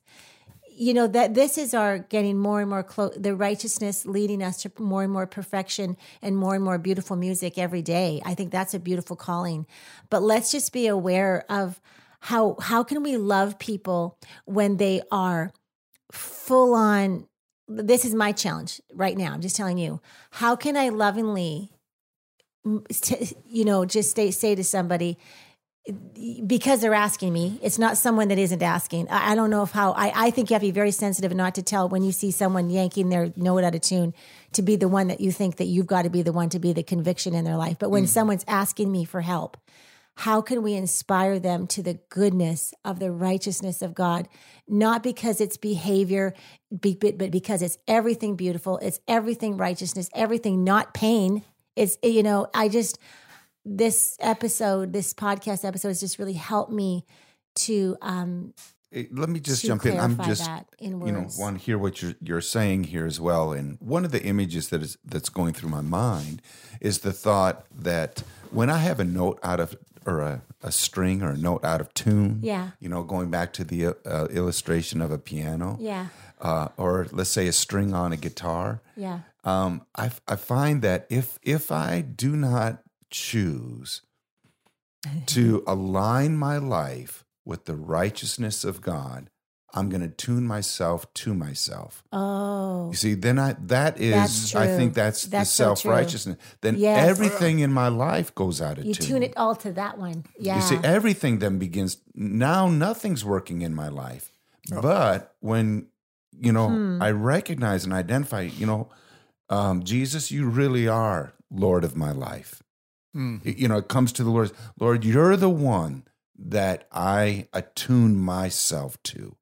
You know, that this is our getting more and more close, the righteousness leading us to more and more perfection and more and more beautiful music every day. I think that's a beautiful calling. But let's just be aware of how how can we love people when they are full on. This is my challenge right now. I'm just telling you, how can I lovingly, you know, just say, say to somebody, because they're asking me, it's not someone that isn't asking. I, I don't know if how, I, I think you have to be very sensitive not to tell when you see someone yanking their note out of tune, to be the one that you think that you've got to be the one to be the conviction in their life. But when mm. someone's asking me for help, how can we inspire them to the goodness of the righteousness of God? Not because it's behavior, but because it's everything beautiful. It's everything righteousness, everything not pain. It's, you know, I just... This episode, this podcast episode has just really helped me to um let me just jump in. I'm just in words. You know, want to hear what you're you're saying here as well. And one of the images that is that's going through my mind is the thought that when I have a note out of or a, a string or a note out of tune, yeah. you know, going back to the uh, illustration of a piano, yeah, uh, or let's say a string on a guitar, yeah. Um, I I find that if if I do not choose to align my life with the righteousness of God, I'm going to tune myself to myself. Oh, you see, then I that is, I think that's, that's the self-righteousness. So then yes. everything in my life goes out of you tune. You tune it all to that one. Yeah. You see, everything then begins, now nothing's working in my life. Oh. But when, you know, hmm. I recognize and identify, you know, um, Jesus, you really are Lord of my life. Mm. You know, it comes to the Lord. Lord, you're the one that I attune myself to.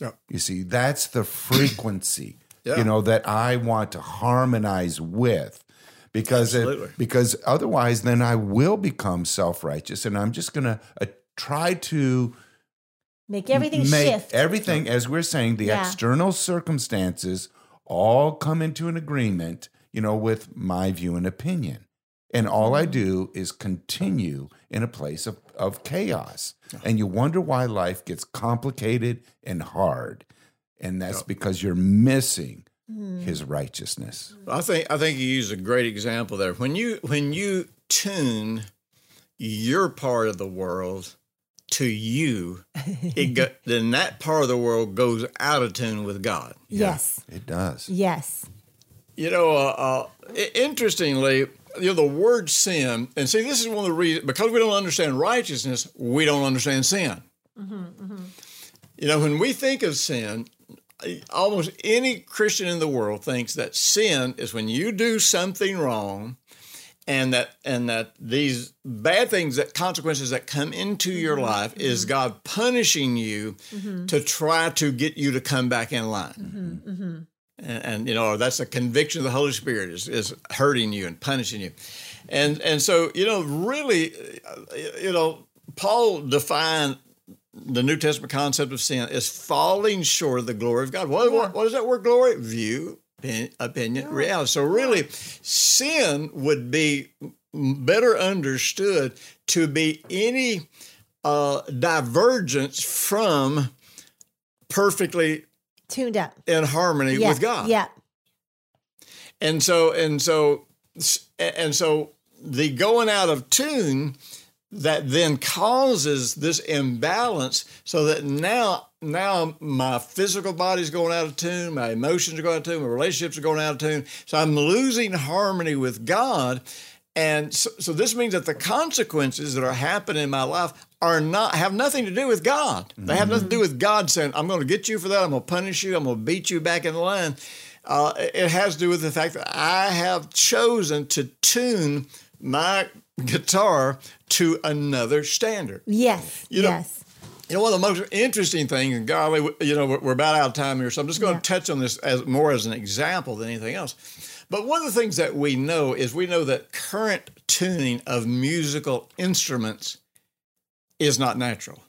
Yeah. You see, that's the frequency, yeah. you know, that I want to harmonize with, because it, because otherwise then I will become self-righteous, and I'm just going to uh, try to make everything make shift. Everything, as we're saying, the yeah. external circumstances all come into an agreement, you know, with my view and opinion. And all I do is continue in a place of, of chaos. And you wonder why life gets complicated and hard. And that's yep. because you're missing his righteousness. I think I think you used a great example there. When you when you tune your part of the world to you, it go, then that part of the world goes out of tune with God. Yes, yeah, it does. Yes. You know, uh, uh, interestingly, you know, the word sin, and see, this is one of the reasons, because we don't understand righteousness, we don't understand sin. Mm-hmm, mm-hmm. You know, when we think of sin, almost any Christian in the world thinks that sin is when you do something wrong, and that and that these bad things, that consequences that come into mm-hmm. your life, mm-hmm. is God punishing you mm-hmm. to try to get you to come back in line. Mm-hmm. Mm-hmm. And, and, you know, that's a conviction of the Holy Spirit is, is hurting you and punishing you. And and so, you know, really, you know, Paul defined the New Testament concept of sin is falling short of the glory of God. What, yeah. what, what is that word glory? View, opinion, yeah. reality. So really, sin would be better understood to be any uh, divergence from perfectly tuned up in harmony yeah. with God. Yeah. And so, and so, and so the going out of tune that then causes this imbalance, so that now now my physical body's going out of tune, my emotions are going out of tune, my relationships are going out of tune, so I'm losing harmony with God. And so, so this means that the consequences that are happening in my life are not have nothing to do with God. Mm-hmm. They have nothing to do with God saying, I'm going to get you for that, I'm going to punish you, I'm going to beat you back in the line. Uh, it has to do with the fact that I have chosen to tune my guitar to another standard. Yes, you know, yes. You know, one of the most interesting things, and golly, you know, we're about out of time here, so I'm just going yeah. to touch on this as more as an example than anything else. But one of the things that we know is we know that current tuning of musical instruments is not natural.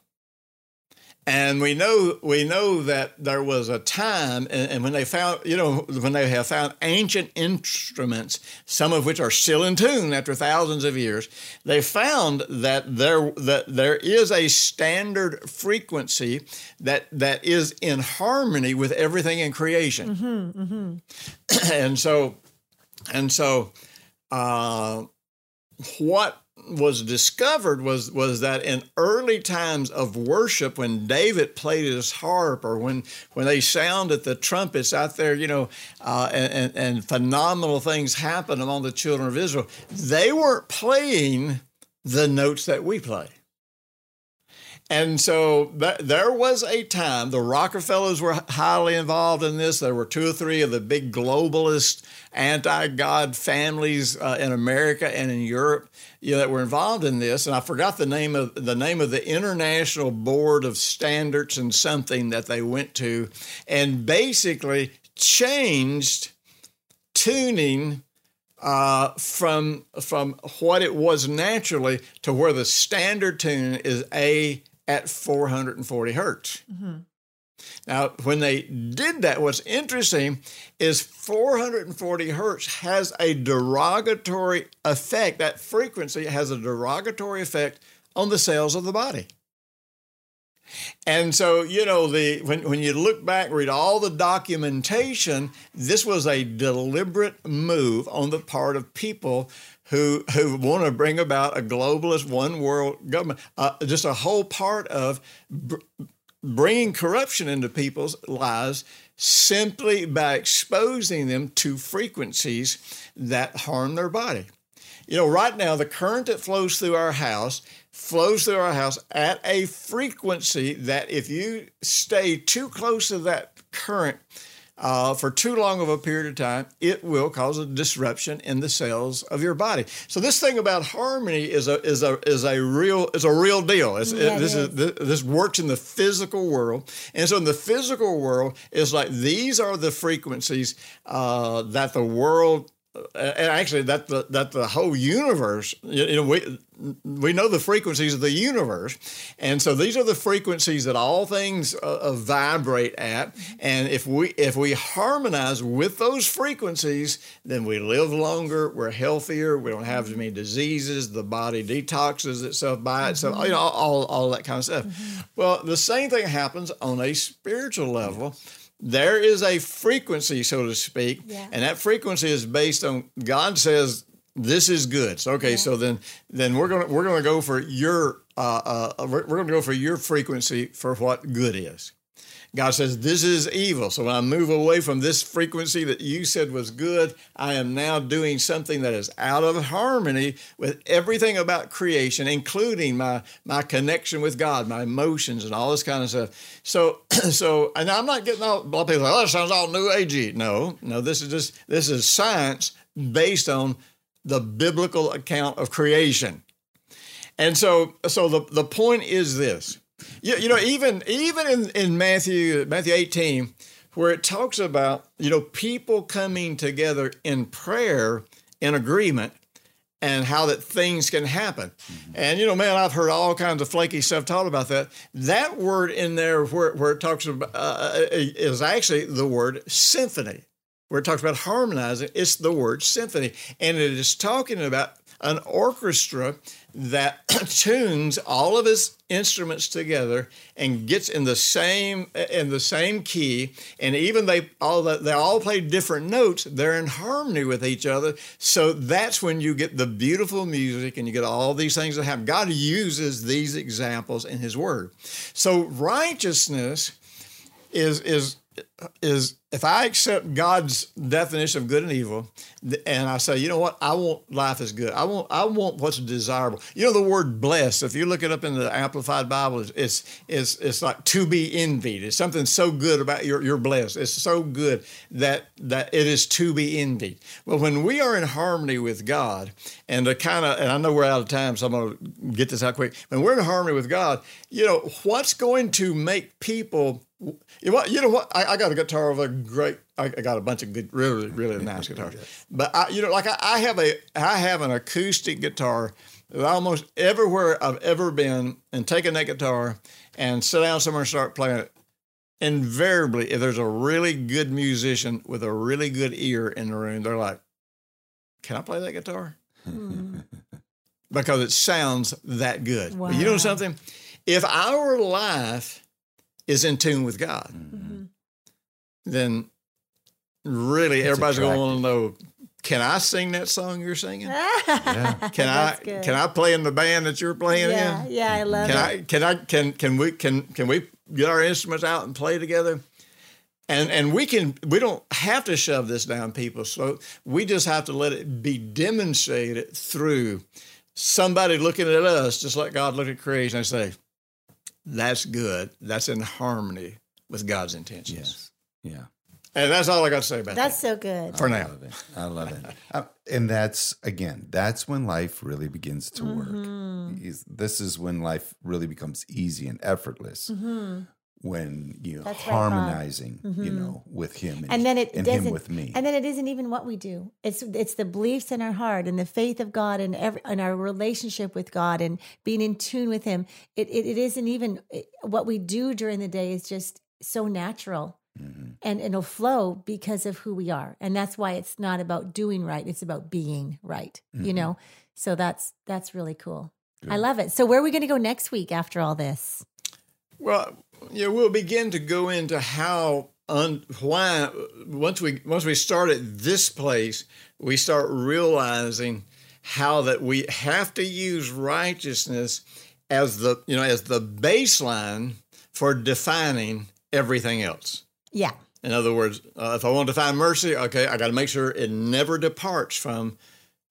And we know we know that there was a time, and, and when they found, you know, when they have found ancient instruments, some of which are still in tune after thousands of years, they found that there that there is a standard frequency that that is in harmony with everything in creation. Mm-hmm, mm-hmm. and so, and so, uh, what was discovered was was that in early times of worship, when David played his harp, or when when they sounded the trumpets out there, you know, uh, and, and phenomenal things happened among the children of Israel, they weren't playing the notes that we play. And so there was a time, the Rockefellers were highly involved in this. There were two or three of the big globalist anti-God families uh, in America and in Europe, you know, that were involved in this. And I forgot the name of the name of the International Board of Standards and something that they went to, and basically changed tuning Uh, from from what it was naturally to where the standard tune is A at four hundred forty hertz. Mm-hmm. Now, when they did that, what's interesting is four hundred forty hertz has a derogatory effect. That frequency has a derogatory effect on the cells of the body. And so, you know, the when, when you look back, read all the documentation, this was a deliberate move on the part of people who who want to bring about a globalist one-world government, uh, just a whole part of br- bringing corruption into people's lives simply by exposing them to frequencies that harm their body. You know, right now, the current that flows through our house flows through our house at a frequency that if you stay too close to that current uh, for too long of a period of time, it will cause a disruption in the cells of your body. So this thing about harmony is a is a is a real is a real deal. It's, yeah, it, this is, is this works in the physical world, and so in the physical world, it's like these are the frequencies uh, that the world and actually that the, that the whole universe, you know, we we know the frequencies of the universe, and so these are the frequencies that all things uh, vibrate at. And if we if we harmonize with those frequencies, then we live longer, we're healthier, we don't have as many diseases, the body detoxes itself by itself, mm-hmm. you know, all all that kind of stuff. Mm-hmm. Well, the same thing happens on a spiritual level. There is a frequency, so to speak, yeah. and that frequency is based on God says this is good. So okay, yeah. so then then we're gonna we're gonna go for your uh, uh we're gonna go for your frequency for what good is. God says this is evil. So when I move away from this frequency that you said was good, I am now doing something that is out of harmony with everything about creation, including my my connection with God, my emotions, and all this kind of stuff. So, so, and I'm not getting all, a lot of people like, oh, that sounds all new agey. No, no, this is just this is science based on the biblical account of creation. And so, so the the point is this. You, you know, even even in, in Matthew Matthew eighteen, where it talks about, you know, people coming together in prayer, in agreement, and how that things can happen. Mm-hmm. And, you know, man, I've heard all kinds of flaky stuff taught about that. That word in there where, where it talks about uh, is actually the word symphony. Where it talks about harmonizing, it's the word symphony. And it is talking about an orchestra that tunes all of its instruments together and gets in the same in the same key, and even they all they all play different notes. They're in harmony with each other. So that's when you get the beautiful music and you get all these things that happen. God uses these examples in His Word. So righteousness is is. is if I accept God's definition of good and evil, and I say, you know what, I want life is good. I want I want what's desirable. You know, the word blessed, if you look it up in the Amplified Bible, it's it's it's like to be envied. It's something so good about your you're blessed. It's so good that that it is to be envied. Well, when we are in harmony with God, and the kind of, and I know we're out of time, so I'm going to get this out quick. When we're in harmony with God, you know, what's going to make people You know what? I, I got a guitar of a great. I got a bunch of good, really, really nice guitars. But I, you know, like I, I have a, I have an acoustic guitar that almost everywhere I've ever been, and taken that guitar and sit down somewhere and start playing it. Invariably, if there's a really good musician with a really good ear in the room, they're like, "Can I play that guitar?" Because it sounds that good. Wow. But you know something? If our life is in tune with God, mm-hmm. then really it's everybody's attractive. Going to know, can I sing that song you're singing? yeah. Can That's I good. Can I play in the band that you're playing yeah, in? Yeah, I love can it. I, can I can can we can can we get our instruments out and play together? And and we can we don't have to shove this down people. So we just have to let it be demonstrated through somebody looking at us, just like God looked at creation and say, that's good. That's in harmony with God's intentions. Yes. Yeah. And that's all I got to say about that's that. That's so good. For I now. Love it. I love it. I, and that's, again, that's when life really begins to mm-hmm. work. Is, this is when life really becomes easy and effortless. Mm-hmm. When you're that's harmonizing, right, mm-hmm. you know, with him and, and, then it and him with me. And then it isn't even what we do. It's it's the beliefs in our heart and the faith of God and every, and our relationship with God and being in tune with him. It It, it isn't even it, what we do during the day is just so natural mm-hmm. and it'll flow because of who we are. And that's why it's not about doing right. It's about being right, mm-hmm. you know? So that's that's really cool. Good. I love it. So where are we going to go next week after all this? Well, yeah, we'll begin to go into how un, why once we once we start at this place, we start realizing how that we have to use righteousness as the you know as the baseline for defining everything else. Yeah. In other words, uh, if I want to define mercy, okay, I got to make sure it never departs from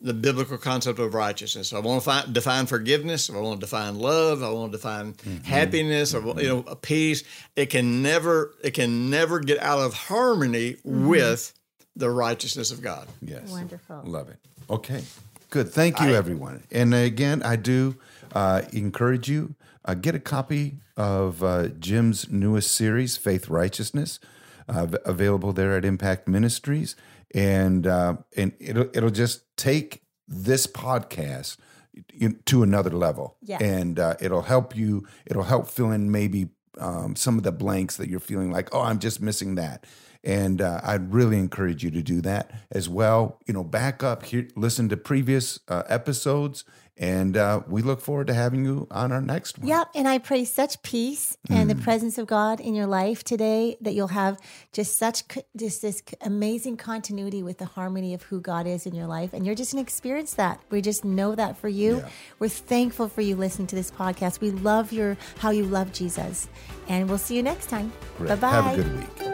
the biblical concept of righteousness. So I want to find, define forgiveness. I want to define love. I want to define mm-hmm. happiness. Mm-hmm. Or, you know, peace. It can never. It can never get out of harmony mm-hmm. with the righteousness of God. Yes, wonderful. Love it. Okay, good. Thank you, I, everyone. And again, I do uh, encourage you uh, get a copy of uh, Jim's newest series, Faith Righteousness. uh, available there at Impact Ministries. And uh, and it'll it'll just take this podcast to another level. Yes. And uh, it'll help you, it'll help fill in maybe um, some of the blanks that you're feeling like, oh, I'm just missing that. And uh, I'd really encourage you to do that as well. You know, back up, here, listen to previous uh, episodes, and uh, we look forward to having you on our next one. Yep, and I pray such peace and mm. the presence of God in your life today that you'll have just such just this amazing continuity with the harmony of who God is in your life, and you're just going to experience that. We just know that for you. Yeah. We're thankful for you listening to this podcast. We love your how you love Jesus, and we'll see you next time. Great. Bye-bye. Have a good week.